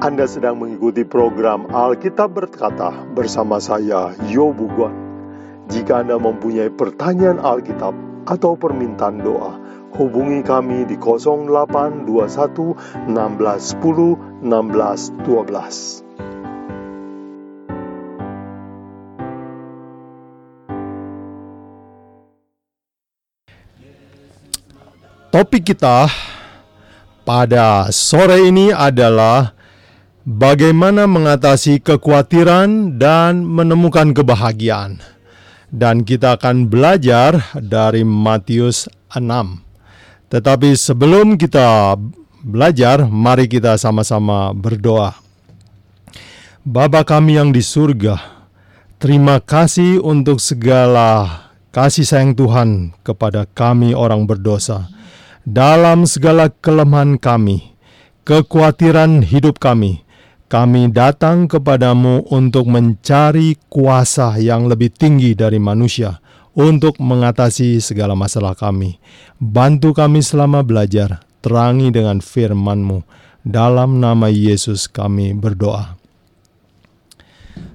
Anda sedang mengikuti program Alkitab Berkata bersama saya, Yobugwa. Jika Anda mempunyai pertanyaan Alkitab atau permintaan doa, hubungi kami di 0821 1610 1612. Topik kita pada sore ini adalah bagaimana mengatasi kekhawatiran dan menemukan kebahagiaan. Dan kita akan belajar dari Matius 6. Tetapi sebelum kita belajar, mari kita sama-sama berdoa. Bapa kami yang di surga, terima kasih untuk segala kasih sayang Tuhan kepada kami orang berdosa. Dalam segala kelemahan kami, kekhawatiran hidup kami, kami datang kepadamu untuk mencari kuasa yang lebih tinggi dari manusia untuk mengatasi segala masalah kami. Bantu kami selama belajar, terangi dengan firman-Mu. Dalam nama Yesus kami berdoa.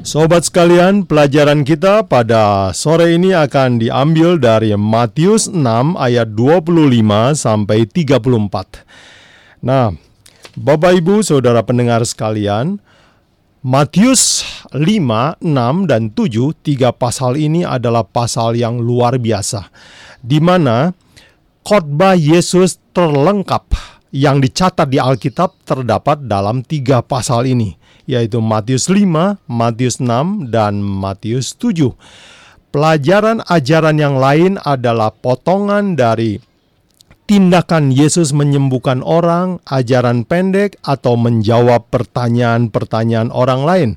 Sobat sekalian, pelajaran kita pada sore ini akan diambil dari Matius 6 ayat 25 sampai 34. Nah, Bapak Ibu, Saudara pendengar sekalian, Matius 5, 6, dan 7, tiga pasal ini adalah pasal yang luar biasa, di mana khotbah Yesus terlengkap yang dicatat di Alkitab terdapat dalam tiga pasal ini, yaitu Matius 5, Matius 6, dan Matius 7. Pelajaran ajaran yang lain adalah potongan dari tindakan Yesus menyembuhkan orang, ajaran pendek, atau menjawab pertanyaan-pertanyaan orang lain.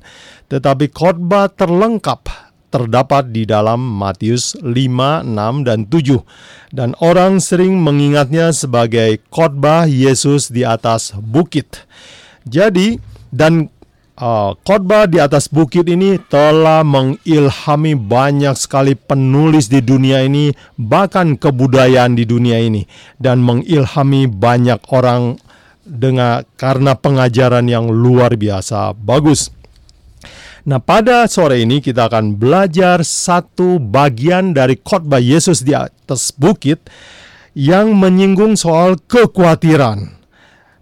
Tetapi khotbah terlengkap terdapat di dalam Matius 5, 6, dan 7. Dan orang sering mengingatnya sebagai khotbah Yesus di atas bukit. Jadi, dan khotbah di atas bukit ini telah mengilhami banyak sekali penulis di dunia ini, bahkan kebudayaan di dunia ini, dan mengilhami banyak orang dengan karena pengajaran yang luar biasa bagus. Nah, pada sore ini kita akan belajar satu bagian dari khotbah Yesus di atas bukit yang menyinggung soal kekhawatiran.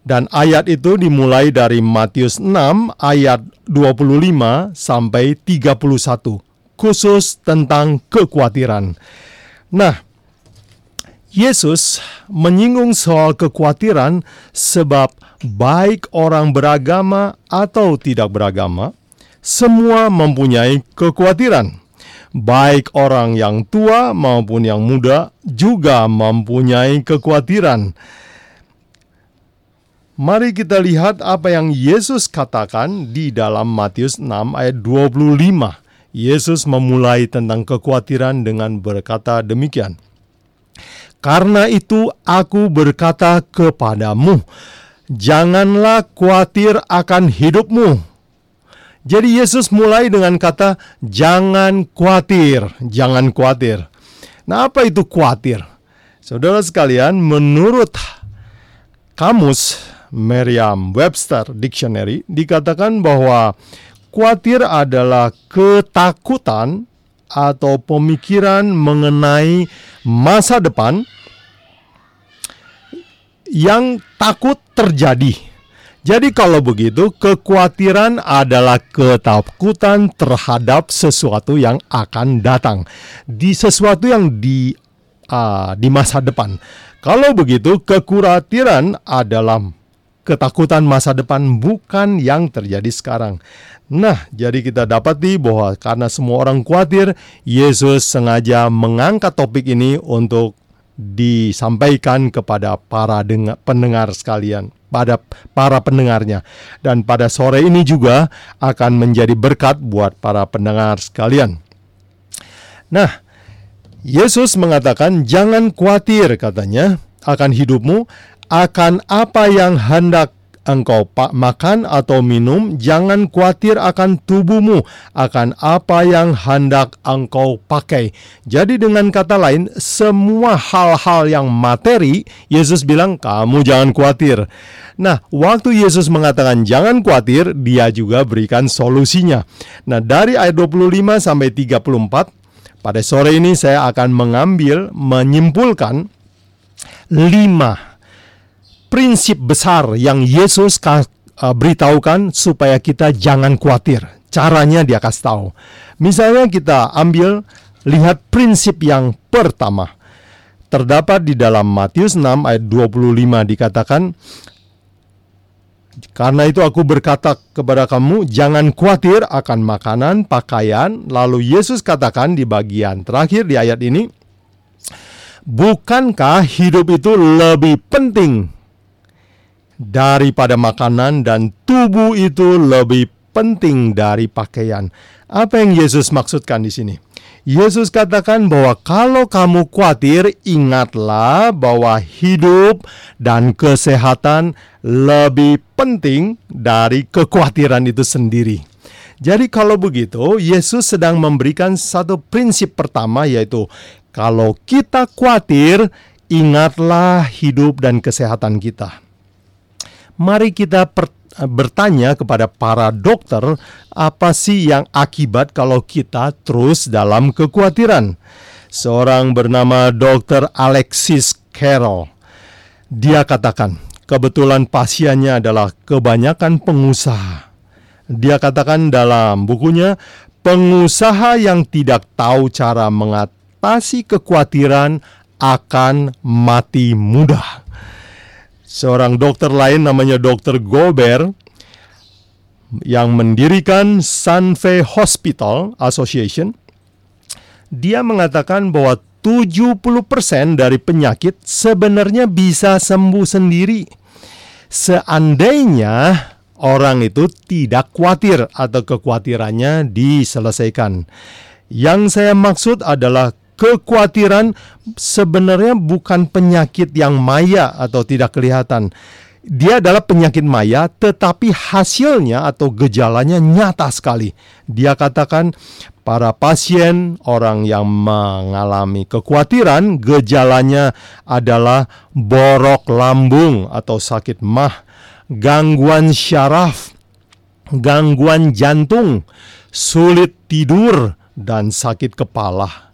Dan ayat itu dimulai dari Matius 6 ayat 25 sampai 31, khusus tentang kekhawatiran. Nah, Yesus menyinggung soal kekhawatiran sebab baik orang beragama atau tidak beragama, semua mempunyai kekhawatiran. Baik orang yang tua maupun yang muda juga mempunyai kekhawatiran. Mari kita lihat apa yang Yesus katakan di dalam Matius 6 ayat 25. Yesus memulai tentang kekhawatiran dengan berkata demikian. Karena itu aku berkata kepadamu, janganlah khawatir akan hidupmu. Jadi Yesus mulai dengan kata, jangan khawatir, jangan khawatir. Nah, apa itu khawatir? Saudara sekalian, menurut kamus Merriam Webster Dictionary dikatakan bahwa khawatir adalah ketakutan atau pemikiran mengenai masa depan yang takut terjadi. Jadi kalau begitu, kekhawatiran adalah ketakutan terhadap sesuatu yang akan datang, di sesuatu yang di masa depan. Kalau begitu, kekhawatiran adalah ketakutan masa depan, bukan yang terjadi sekarang. Nah, jadi kita dapati bahwa karena semua orang khawatir, Yesus sengaja mengangkat topik ini untuk disampaikan kepada para pendengar sekalian, pada para pendengarnya. Dan pada sore ini juga akan menjadi berkat buat para pendengar sekalian. Nah, Yesus mengatakan, jangan khawatir katanya akan hidupmu, akan apa yang hendak engkau makan atau minum, jangan khawatir akan tubuhmu, akan apa yang hendak engkau pakai. Jadi dengan kata lain, semua hal-hal yang materi, Yesus bilang, kamu jangan khawatir. Nah, waktu Yesus mengatakan jangan khawatir, dia juga berikan solusinya. Nah, dari ayat 25 sampai 34, pada sore ini saya akan menyimpulkan 5 prinsip besar yang Yesus beritahukan supaya kita jangan khawatir. Caranya dia kasih tahu. Misalnya kita ambil, lihat prinsip yang pertama. Terdapat di dalam Matius 6 ayat 25 dikatakan, karena itu aku berkata kepada kamu, jangan khawatir akan makanan, pakaian. Lalu Yesus katakan di bagian terakhir di ayat ini, bukankah hidup itu lebih penting daripada makanan dan tubuh itu lebih penting dari pakaian? Apa yang Yesus maksudkan di sini? Yesus katakan bahwa kalau kamu khawatir, ingatlah bahwa hidup dan kesehatan lebih penting dari kekhawatiran itu sendiri. Jadi kalau begitu, Yesus sedang memberikan satu prinsip pertama, yaitu kalau kita khawatir, ingatlah hidup dan kesehatan kita. Mari kita bertanya kepada para dokter, apa sih yang akibat kalau kita terus dalam kekhawatiran? Seorang bernama Dr. Alexis Carroll, dia katakan, kebetulan pasiennya adalah kebanyakan pengusaha. Dia katakan dalam bukunya, pengusaha yang tidak tahu cara mengatasi kekhawatiran akan mati muda. Seorang dokter lain namanya Dr. Gober yang mendirikan Sanve Hospital Association, dia mengatakan bahwa 70% dari penyakit sebenarnya bisa sembuh sendiri seandainya orang itu tidak khawatir atau kekhawatirannya diselesaikan. Yang saya maksud adalah kekhawatiran sebenarnya bukan penyakit yang maya atau tidak kelihatan. Dia adalah penyakit maya, tetapi hasilnya atau gejalanya nyata sekali. Dia katakan para pasien, orang yang mengalami kekhawatiran, gejalanya adalah borok lambung atau sakit maag, gangguan syaraf, gangguan jantung, sulit tidur, dan sakit kepala.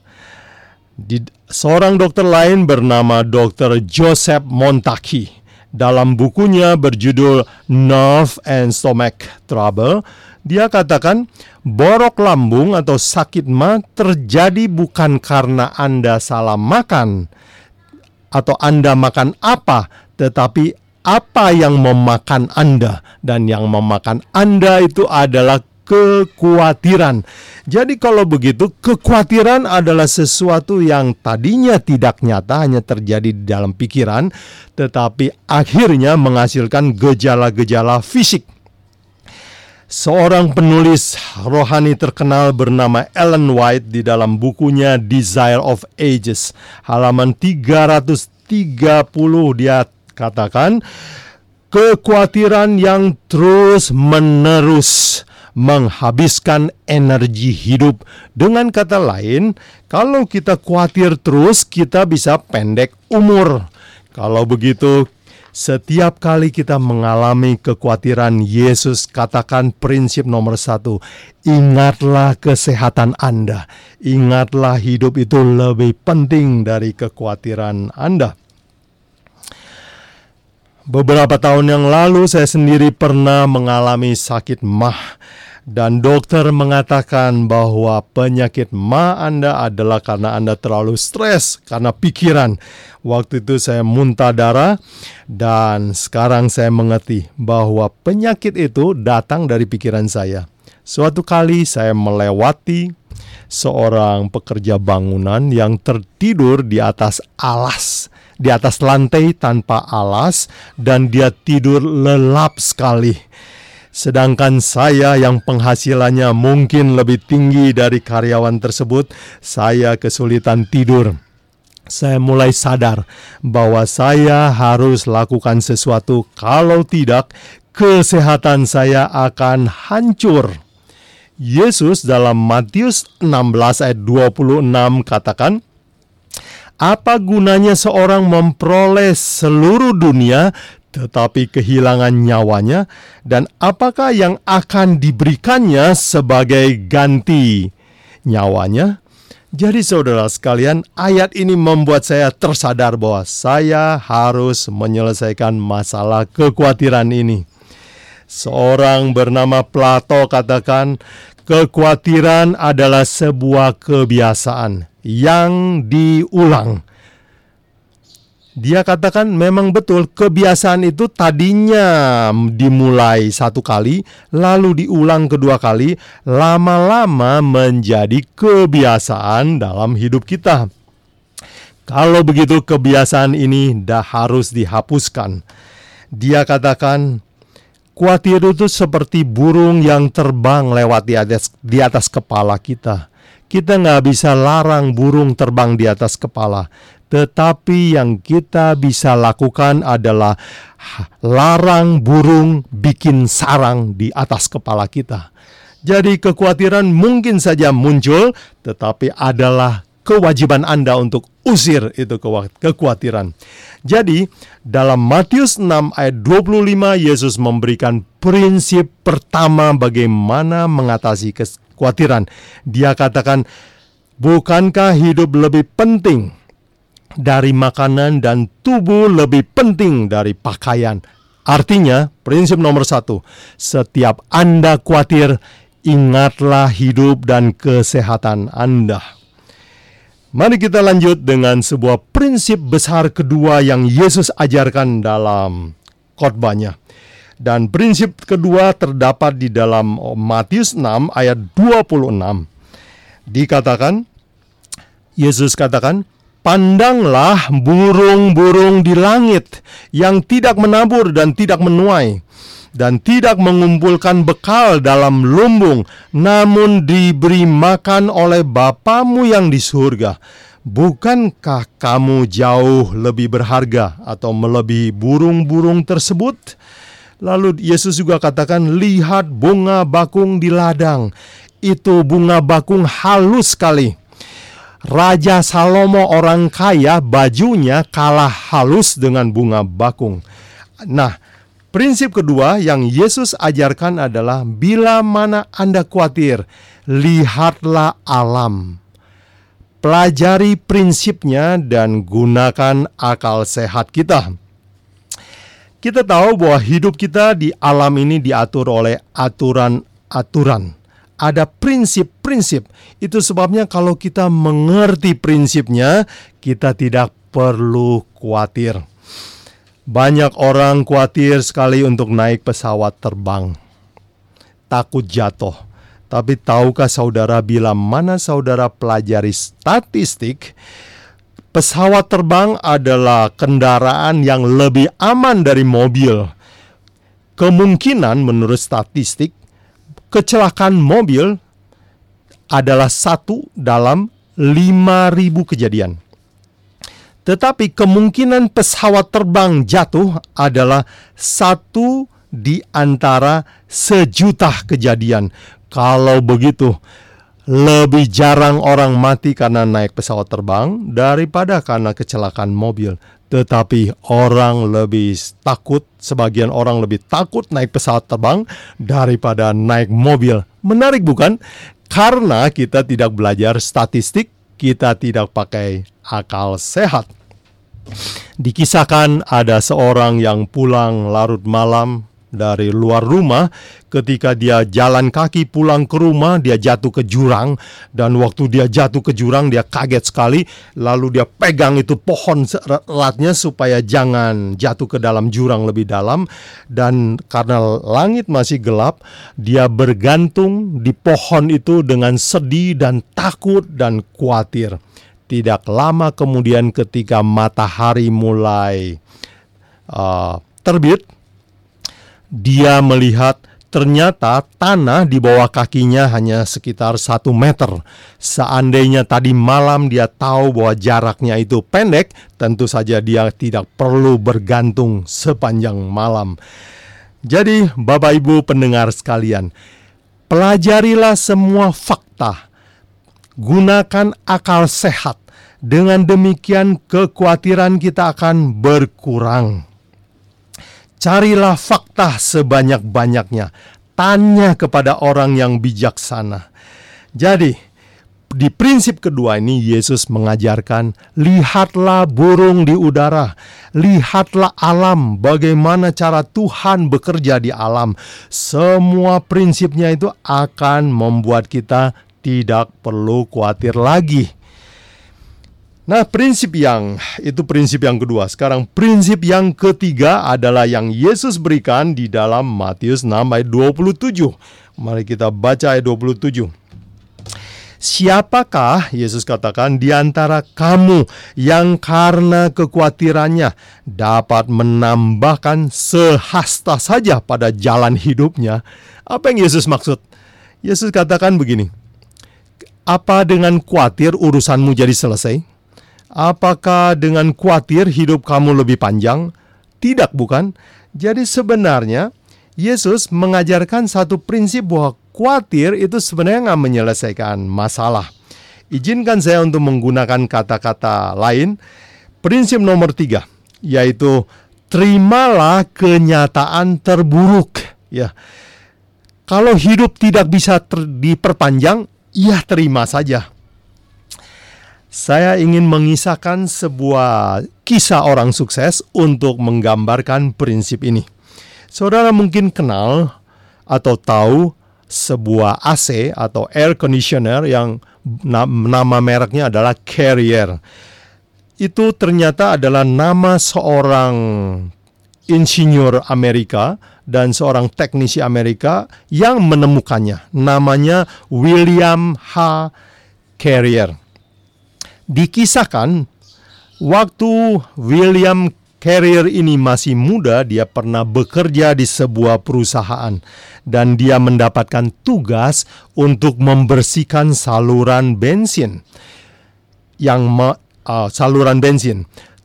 Seorang dokter lain bernama Dr. Joseph Montaki, dalam bukunya berjudul Nerve and Stomach Trouble, dia katakan borok lambung atau sakit maag terjadi bukan karena Anda salah makan atau Anda makan apa, tetapi apa yang memakan Anda, dan yang memakan Anda itu adalah kekhawatiran. Jadi kalau begitu, kekhawatiran adalah sesuatu yang tadinya tidak nyata, hanya terjadi di dalam pikiran, tetapi akhirnya menghasilkan gejala-gejala fisik. Seorang penulis rohani terkenal bernama Ellen White di dalam bukunya Desire of Ages, halaman 330, dia katakan, kekhawatiran yang terus-menerus menghabiskan energi hidup. Dengan kata lain, kalau kita khawatir terus, kita bisa pendek umur. Kalau begitu, setiap kali kita mengalami kekhawatiran, Yesus katakan prinsip nomor 1, ingatlah kesehatan Anda. Ingatlah hidup itu lebih penting dari kekhawatiran Anda. Beberapa tahun yang lalu saya sendiri pernah mengalami sakit maag, dan dokter mengatakan bahwa penyakit maag Anda adalah karena Anda terlalu stres karena pikiran. Waktu itu saya muntah darah, dan sekarang saya mengerti bahwa penyakit itu datang dari pikiran saya. Suatu kali saya melewati seorang pekerja bangunan yang tertidur di atas alas, di atas lantai tanpa alas, dan dia tidur lelap sekali. Sedangkan saya yang penghasilannya mungkin lebih tinggi dari karyawan tersebut, saya kesulitan tidur. Saya mulai sadar bahwa saya harus lakukan sesuatu, kalau tidak kesehatan saya akan hancur. Yesus dalam Matius 16 ayat 26 katakan, apa gunanya seorang memperoleh seluruh dunia tetapi kehilangan nyawanya? Dan apakah yang akan diberikannya sebagai ganti nyawanya? Jadi saudara sekalian, ayat ini membuat saya tersadar bahwa saya harus menyelesaikan masalah kekhawatiran ini. Seorang bernama Plato katakan, kekhawatiran adalah sebuah kebiasaan yang diulang. Dia katakan memang betul, kebiasaan itu tadinya dimulai satu kali, lalu diulang kedua kali, lama-lama menjadi kebiasaan dalam hidup kita. Kalau begitu kebiasaan ini dah harus dihapuskan. Dia katakan, khawatir itu seperti burung yang terbang lewat di atas kepala kita. Kita nggak bisa larang burung terbang di atas kepala. Tetapi yang kita bisa lakukan adalah larang burung bikin sarang di atas kepala kita. Jadi kekhawatiran mungkin saja muncul, tetapi adalah kewajiban Anda untuk usir itu kekhawatiran. Jadi dalam Matius 6 ayat 25 Yesus memberikan prinsip pertama bagaimana mengatasi kekhawatiran. Dia katakan, bukankah hidup lebih penting dari makanan dan tubuh lebih penting dari pakaian? Artinya, prinsip nomor satu, setiap Anda khawatir, ingatlah hidup dan kesehatan Anda. Mari kita lanjut dengan sebuah prinsip besar kedua yang Yesus ajarkan dalam khotbahnya. Dan prinsip kedua terdapat di dalam Matius 6 ayat 26. Dikatakan, Yesus katakan, pandanglah burung-burung di langit yang tidak menabur dan tidak menuai, dan tidak mengumpulkan bekal dalam lumbung, namun diberi makan oleh Bapamu yang di surga. Bukankah kamu jauh lebih berharga atau melebihi burung-burung tersebut? Lalu Yesus juga katakan, lihat bunga bakung di ladang. Itu bunga bakung halus sekali. Raja Salomo orang kaya, bajunya kalah halus dengan bunga bakung. Nah, prinsip kedua yang Yesus ajarkan adalah, bila mana Anda khawatir, lihatlah alam. Pelajari prinsipnya dan gunakan akal sehat kita. Kita tahu bahwa hidup kita di alam ini diatur oleh aturan-aturan. Ada prinsip-prinsip. Itu sebabnya kalau kita mengerti prinsipnya, kita tidak perlu khawatir. Banyak orang khawatir sekali untuk naik pesawat terbang. Takut jatuh. Tapi tahukah saudara, bila mana saudara pelajari statistik, pesawat terbang adalah kendaraan yang lebih aman dari mobil. Kemungkinan menurut statistik, kecelakaan mobil adalah 1 dalam 5.000 kejadian. Tetapi kemungkinan pesawat terbang jatuh adalah 1 di antara 1.000.000 kejadian. Kalau begitu, lebih jarang orang mati karena naik pesawat terbang daripada karena kecelakaan mobil. Tetapi orang lebih takut, sebagian orang lebih takut naik pesawat terbang daripada naik mobil. Menarik bukan? Karena kita tidak belajar statistik, kita tidak pakai akal sehat. Dikisahkan ada seorang yang pulang larut malam dari luar rumah. Ketika dia jalan kaki pulang ke rumah, dia jatuh ke jurang. Dan waktu dia jatuh ke jurang, dia kaget sekali. Lalu dia pegang itu pohon eratnya supaya jangan jatuh ke dalam jurang lebih dalam. Dan karena langit masih gelap, dia bergantung di pohon itu dengan sedih dan takut dan khawatir. Tidak lama kemudian ketika matahari mulai terbit, dia melihat ternyata tanah di bawah kakinya hanya sekitar 1 meter. Seandainya tadi malam dia tahu bahwa jaraknya itu pendek, tentu saja dia tidak perlu bergantung sepanjang malam. Jadi, Bapak Ibu pendengar sekalian, pelajarilah semua fakta. Gunakan akal sehat. Dengan demikian, kekhawatiran kita akan berkurang. Carilah fakta sebanyak-banyaknya. Tanya kepada orang yang bijaksana. Jadi, di prinsip kedua ini Yesus mengajarkan, lihatlah burung di udara, lihatlah alam, bagaimana cara Tuhan bekerja di alam. Semua prinsipnya itu akan membuat kita tidak perlu khawatir lagi. Nah, prinsip yang kedua. Sekarang prinsip yang ketiga adalah yang Yesus berikan di dalam Matius 6 ayat 27. Mari kita baca ayat 27. Siapakah, Yesus katakan, di antara kamu yang karena kekhawatirannya dapat menambahkan sehasta saja pada jalan hidupnya? Apa yang Yesus maksud? Yesus katakan begini, apa dengan khawatir urusanmu jadi selesai? Apakah dengan khawatir hidup kamu lebih panjang? Tidak, bukan? Jadi sebenarnya Yesus mengajarkan satu prinsip bahwa khawatir itu sebenarnya nggak menyelesaikan masalah. Izinkan saya untuk menggunakan kata-kata lain. Prinsip nomor 3, yaitu terimalah kenyataan terburuk. Ya, kalau hidup tidak bisa diperpanjang, ya terima saja. Saya ingin mengisahkan sebuah kisah orang sukses untuk menggambarkan prinsip ini. Saudara mungkin kenal atau tahu sebuah AC atau air conditioner yang nama mereknya adalah Carrier. Itu ternyata adalah nama seorang insinyur Amerika dan seorang teknisi Amerika yang menemukannya. Namanya William H. Carrier. Dikisahkan waktu William Carrier ini masih muda, dia pernah bekerja di sebuah perusahaan dan dia mendapatkan tugas untuk membersihkan saluran bensin.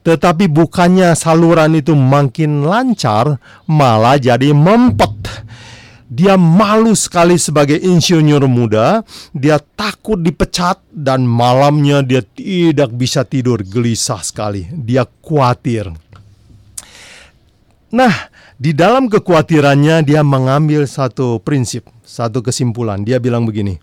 Tetapi bukannya saluran itu makin lancar, malah jadi mempet. Dia malu sekali sebagai insinyur muda, dia takut dipecat dan malamnya dia tidak bisa tidur, gelisah sekali. Dia khawatir. Nah, di dalam kekhawatirannya dia mengambil satu prinsip, satu kesimpulan. Dia bilang begini,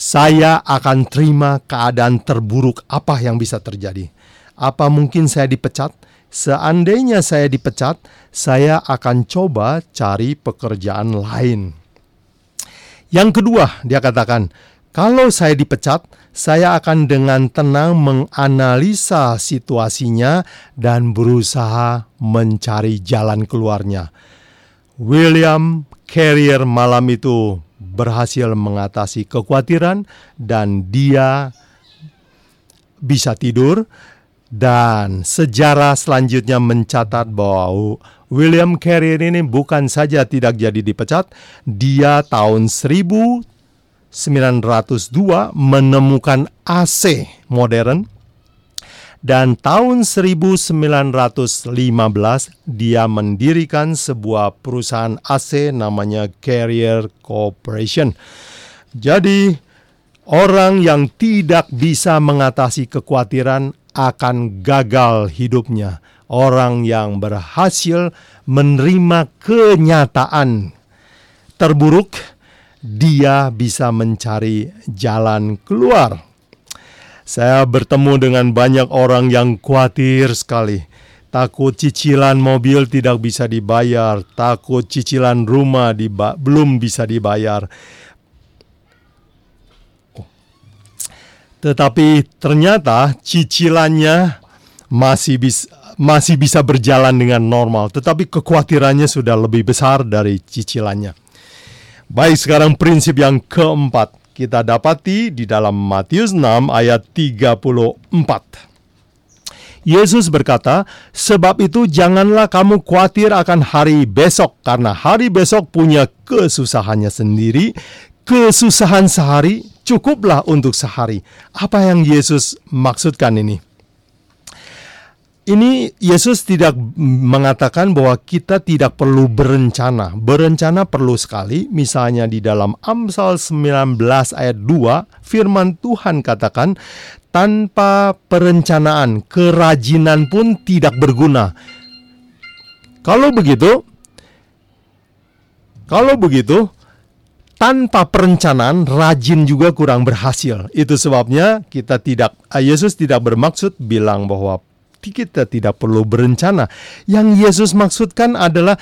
saya akan terima keadaan terburuk apa yang bisa terjadi. Apa mungkin saya dipecat? Seandainya saya dipecat, saya akan coba cari pekerjaan lain. Yang kedua, dia katakan, kalau saya dipecat, saya akan dengan tenang menganalisa situasinya dan berusaha mencari jalan keluarnya. William Carrier malam itu berhasil mengatasi kekhawatiran dan dia bisa tidur. Dan sejarah selanjutnya mencatat bahwa William Carrier ini bukan saja tidak jadi dipecat, dia tahun 1902 menemukan AC modern. Dan tahun 1915 dia mendirikan sebuah perusahaan AC namanya Carrier Corporation. Jadi orang yang tidak bisa mengatasi kekhawatiran akan gagal hidupnya. Orang yang berhasil menerima kenyataan terburuk, dia bisa mencari jalan keluar. Saya bertemu dengan banyak orang yang khawatir sekali. Takut cicilan mobil tidak bisa dibayar, takut cicilan rumah belum bisa dibayar. Tetapi ternyata cicilannya masih bisa berjalan dengan normal. Tetapi kekhawatirannya sudah lebih besar dari cicilannya. Baik, sekarang prinsip yang keempat. Kita dapati di dalam Matius 6 ayat 34. Yesus berkata, sebab itu janganlah kamu khawatir akan hari besok, karena hari besok punya kesusahannya sendiri. Kesusahan sehari cukuplah untuk sehari. Apa yang Yesus maksudkan ini? Ini Yesus tidak mengatakan bahwa kita tidak perlu berencana. Berencana perlu sekali. Misalnya di dalam Amsal 19 ayat 2, firman Tuhan katakan, tanpa perencanaan, kerajinan pun tidak berguna. Kalau begitu, tanpa perencanaan, rajin juga kurang berhasil. Itu sebabnya Yesus tidak bermaksud bilang bahwa kita tidak perlu berencana. Yang Yesus maksudkan adalah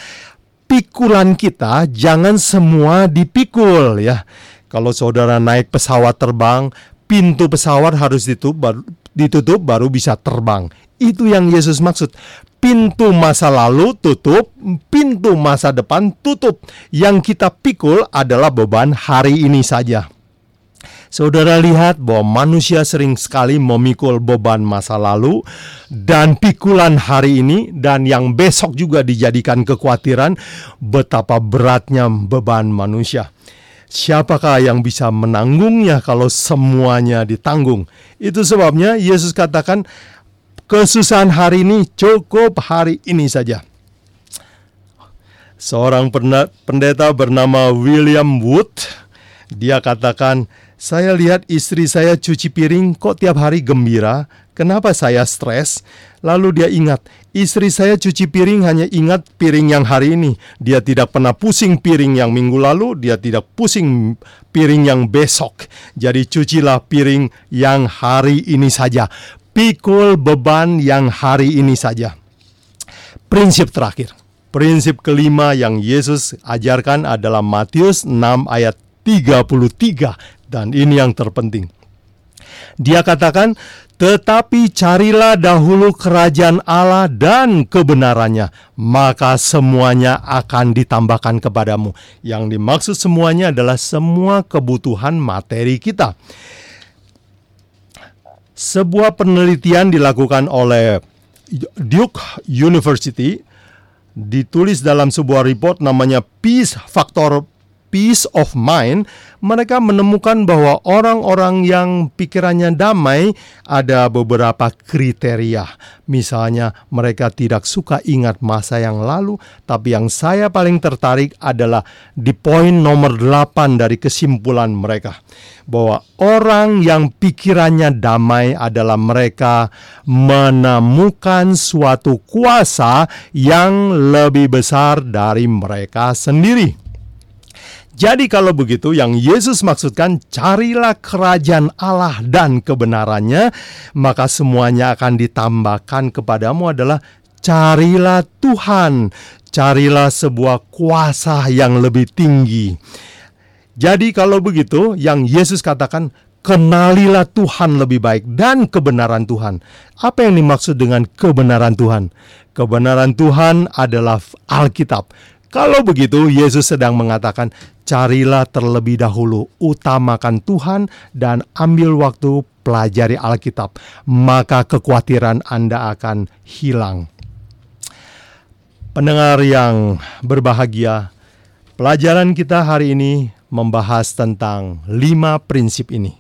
pikulan kita jangan semua dipikul, ya. Kalau saudara naik pesawat terbang, pintu pesawat harus ditutup baru bisa terbang. Itu yang Yesus maksud. Pintu masa lalu tutup, pintu masa depan tutup. Yang kita pikul adalah beban hari ini saja. Saudara lihat bahwa manusia sering sekali memikul beban masa lalu dan pikulan hari ini, dan yang besok juga dijadikan kekhawatiran. Betapa beratnya beban manusia. Siapakah yang bisa menanggungnya kalau semuanya ditanggung? Itu sebabnya Yesus katakan, kesusahan hari ini cukup hari ini saja. Seorang pendeta bernama William Wood, dia katakan, saya lihat istri saya cuci piring kok tiap hari gembira, kenapa saya stres? Lalu dia ingat, istri saya cuci piring hanya ingat piring yang hari ini. Dia tidak pernah pusing piring yang minggu lalu, dia tidak pusing piring yang besok. Jadi cucilah piring yang hari ini saja. Pikul beban yang hari ini saja. Prinsip terakhir, prinsip kelima yang Yesus ajarkan adalah Matius 6 ayat 33. Dan ini yang terpenting. Dia katakan, tetapi carilah dahulu kerajaan Allah dan kebenarannya, maka semuanya akan ditambahkan kepadamu. Yang dimaksud semuanya adalah semua kebutuhan materi kita. Sebuah penelitian dilakukan oleh Duke University, ditulis dalam sebuah report namanya Peace Factor, Peace of Mind. Mereka menemukan bahwa orang-orang yang pikirannya damai ada beberapa kriteria. Misalnya mereka tidak suka ingat masa yang lalu. Tapi yang saya paling tertarik adalah di poin nomor 8 dari kesimpulan mereka, bahwa orang yang pikirannya damai adalah mereka menemukan suatu kuasa yang lebih besar dari mereka sendiri. Jadi kalau begitu, yang Yesus maksudkan, carilah kerajaan Allah dan kebenarannya, maka semuanya akan ditambahkan kepadamu adalah carilah Tuhan, carilah sebuah kuasa yang lebih tinggi. Jadi kalau begitu, yang Yesus katakan, kenalilah Tuhan lebih baik dan kebenaran Tuhan. Apa yang dimaksud dengan kebenaran Tuhan? Kebenaran Tuhan adalah Alkitab. Kalau begitu, Yesus sedang mengatakan, carilah terlebih dahulu, utamakan Tuhan dan ambil waktu pelajari Alkitab. Maka kekhawatiran Anda akan hilang. Pendengar yang berbahagia, pelajaran kita hari ini membahas tentang 5 prinsip ini.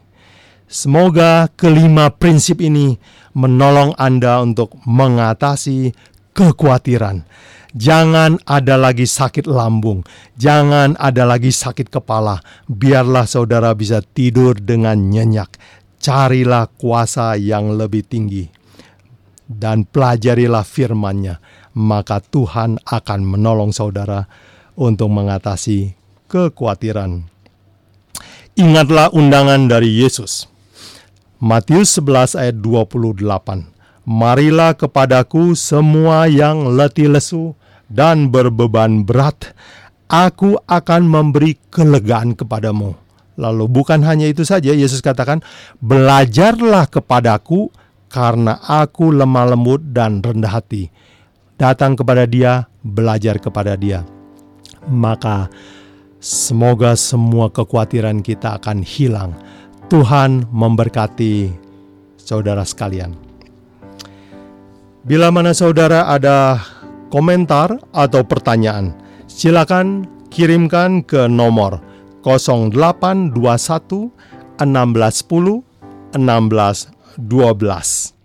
Semoga kelima prinsip ini menolong Anda untuk mengatasi kekhawatiran. Jangan ada lagi sakit lambung, jangan ada lagi sakit kepala. Biarlah saudara bisa tidur dengan nyenyak. Carilah kuasa yang lebih tinggi dan pelajarilah firman-Nya, maka Tuhan akan menolong saudara untuk mengatasi kekhawatiran. Ingatlah undangan dari Yesus. Matius 11 ayat 28. Marilah kepadaku semua yang letih lesu dan berbeban berat, aku akan memberi kelegaan kepadamu. Lalu bukan hanya itu saja, Yesus katakan, belajarlah kepadaku karena aku lemah lembut dan rendah hati. Datang kepada Dia, belajar kepada Dia. Maka semoga semua kekhawatiran kita akan hilang. Tuhan memberkati saudara sekalian. Bila mana saudara ada komentar atau pertanyaan, silakan kirimkan ke nomor 0821 1610 1612.